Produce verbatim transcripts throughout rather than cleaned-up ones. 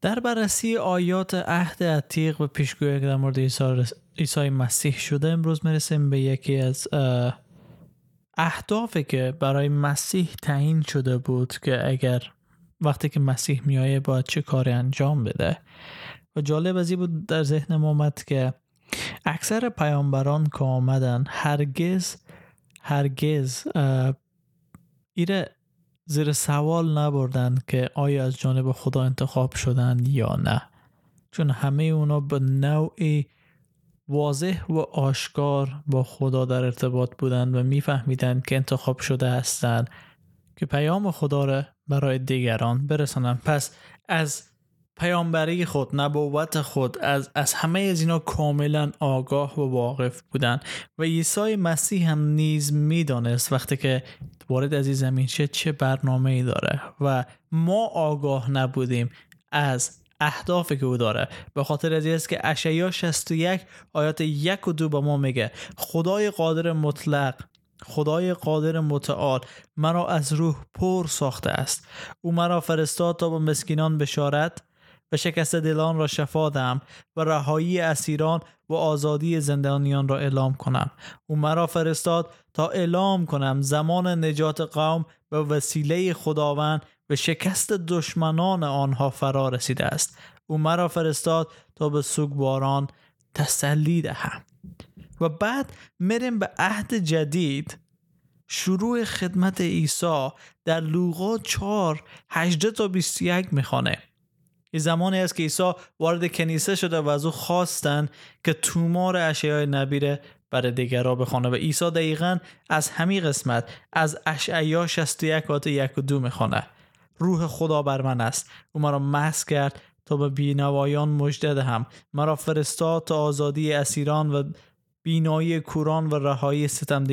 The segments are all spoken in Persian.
در بررسی آیات عهد عتیق و پیشگویی که در مورد عیسی مسیح شده، امروز میرسیم به یکی از اهدافی که برای مسیح تعیین شده بود که اگر وقتی که مسیح میایه باید چه کاری انجام بده. و جالب از این بود در ذهنم اومد که اکثر پیامبران که آمدن هرگز هرگز ایره زیر سوال نبردن که آیا از جانب خدا انتخاب شدن یا نه، چون همه اونا به نوعی واضح و آشکار با خدا در ارتباط بودن و میفهمیدن که انتخاب شده هستن که پیام خدا را برای دیگران برسانن. پس از پیامبری خود، نبوت خود، از از همه از اینا کاملا آگاه و واقف بودن و عیسی مسیح هم نیز میدانست وقتی که وارد از این زمین شد چه برنامه‌ای داره و ما آگاه نبودیم از اهدافی که او داره. به خاطر از این است که اشعیا شصت و یک آیات یک و دو به ما میگه خدای قادر مطلق، خدای قادر متعال مرا از روح پر ساخته است، او مرا فرستاد تا به مسکینان بشارت و شکست دلان را شفا دهم و رهایی اسیران و آزادی زندانیان را اعلام کنم. او مرا فرستاد تا اعلام کنم زمان نجات قوم به وسیله خداوند و شکست دشمنان آنها فرا رسیده است. او مرا فرستاد تا به سوگواران تسلی دهم. و بعد میریم به عهد جدید، شروع خدمت عیسی در لوقا چهار هجده تا بیست و یک میخوانه. این زمانی است که عیسی وارد کنیسه شده و از او خواستن که تومار اشعای نبی را برای دیگران بخونه و عیسی دقیقاً از همین قسمت از اشعیا شصت و یک آیات یک و دو میخونه. روح خدا بر من است، او مرا مسح کرد تا به بینوایان مژده دهم، مرا فرستاد تا آزادی اسیران و بینایی کوران و رهایی ستم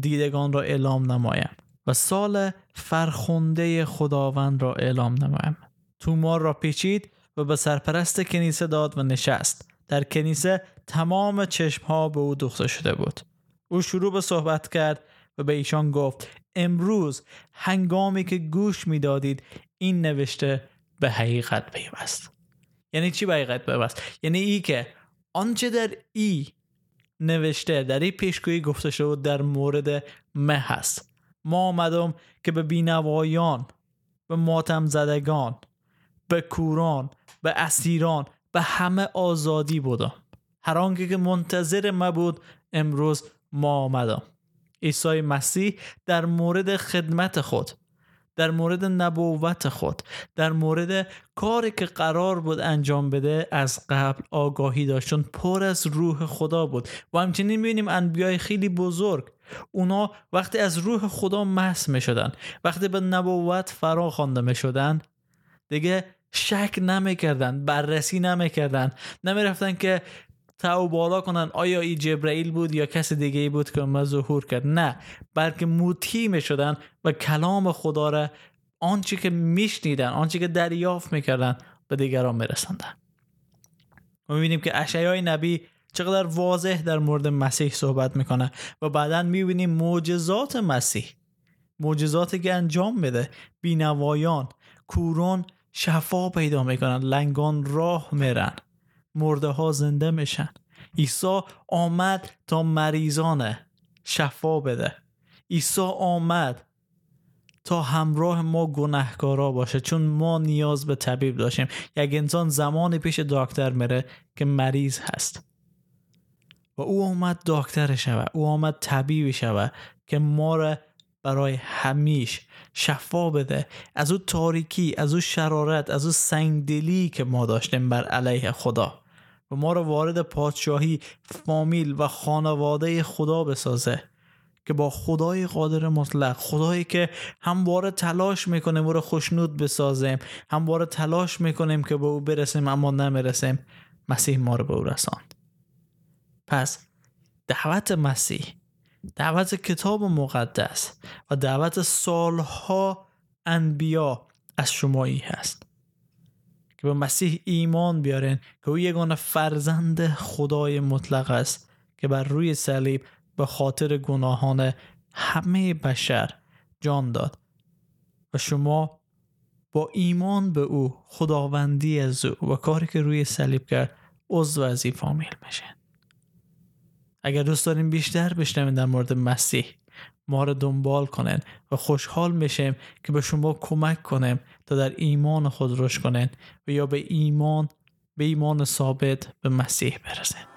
دیدگان را اعلام نمایم و سال فرخنده خداوند را اعلام نمایم. تومار را پیچید و به سرپرست کنیسه داد و نشست. در کنیسه تمام چشمها به او دوخته شده بود. او شروع به صحبت کرد و به ایشان گفت امروز هنگامی که گوش می دادید این نوشته به حقیقت پیوست. یعنی چی به حقیقت پیوست؟ یعنی ای که آنچه در ای نوشته، در ای پیشگویی گفته شده در مورد مه هست. ما آمدم که به بینوایان، به ماتم زدگان، به کوران، به اسیران، به همه آزادی بودم. هر آنکه که منتظر ما بود امروز ما آمدم. عیسی مسیح در مورد خدمت خود، در مورد نبوت خود، در مورد کاری که قرار بود انجام بده از قبل آگاهی داشت، چون پر از روح خدا بود. و همچنین می‌بینیم انبیای خیلی بزرگ، اونا وقتی از روح خدا مسح می‌شدن، وقتی به نبوت فرا خوانده می‌شدن دیگه شک نمی‌کردن، بررسی نمی‌کردن، نمی‌رفتن که تا بالا کنن آیا این جبرئیل بود یا کس دیگه ای بود که ما ظهور کرد. نه، بلکه موتی می شدن و کلام خدا را، آنچه که میشنیدن، آنچه که دریافت میکردن به دیگران میرساندن. ما میبینیم که اشعیای نبی چقدر واضح در مورد مسیح صحبت میکنه و بعداً میبینیم معجزات مسیح، معجزاتی که انجام میده. بینوایان، کوران شفا پیدا میکنن، لنگان راه میرن، مرده ها زنده میشن. عیسی آمد تا مریضان شفا بده. عیسی آمد تا همراه ما گناهکارا باشه، چون ما نیاز به طبیب داشتیم. یک انسان زمانی پیش دکتر میره که مریض هست و او آمد دکتر شوه، او آمد طبیب شوه که ما را برای همیش شفا بده از اون تاریکی، از اون شرارت، از اون سنگدلی که ما داشتیم بر علیه خدا و ما رو وارد پادشاهی، فامیل و خانواده خدا بسازه که با خدای قادر مطلق، خدایی که همواره تلاش میکنیم او رو خوشنود بسازیم، همواره تلاش میکنیم که به او برسیم اما نمیرسیم، مسیح ما رو به او رساند. پس دعوت مسیح، دعوت کتاب مقدس و دعوت سالها انبیا از شمایی هست که به مسیح ایمان بیارین که او یگانه فرزند خدای مطلق است که بر روی صلیب به خاطر گناهان همه بشر جان داد و شما با ایمان به او، خداوندی از او و کاری که روی صلیب کرد، عضو از این فامیل میشین. اگر دوست دارین بیشتر بشنوین در مورد مسیح، ما رو دنبال کنین و خوشحال میشیم که به شما کمک کنیم تا در ایمان خود رشد کنین و یا به ایمان به ایمان ثابت به مسیح برسین.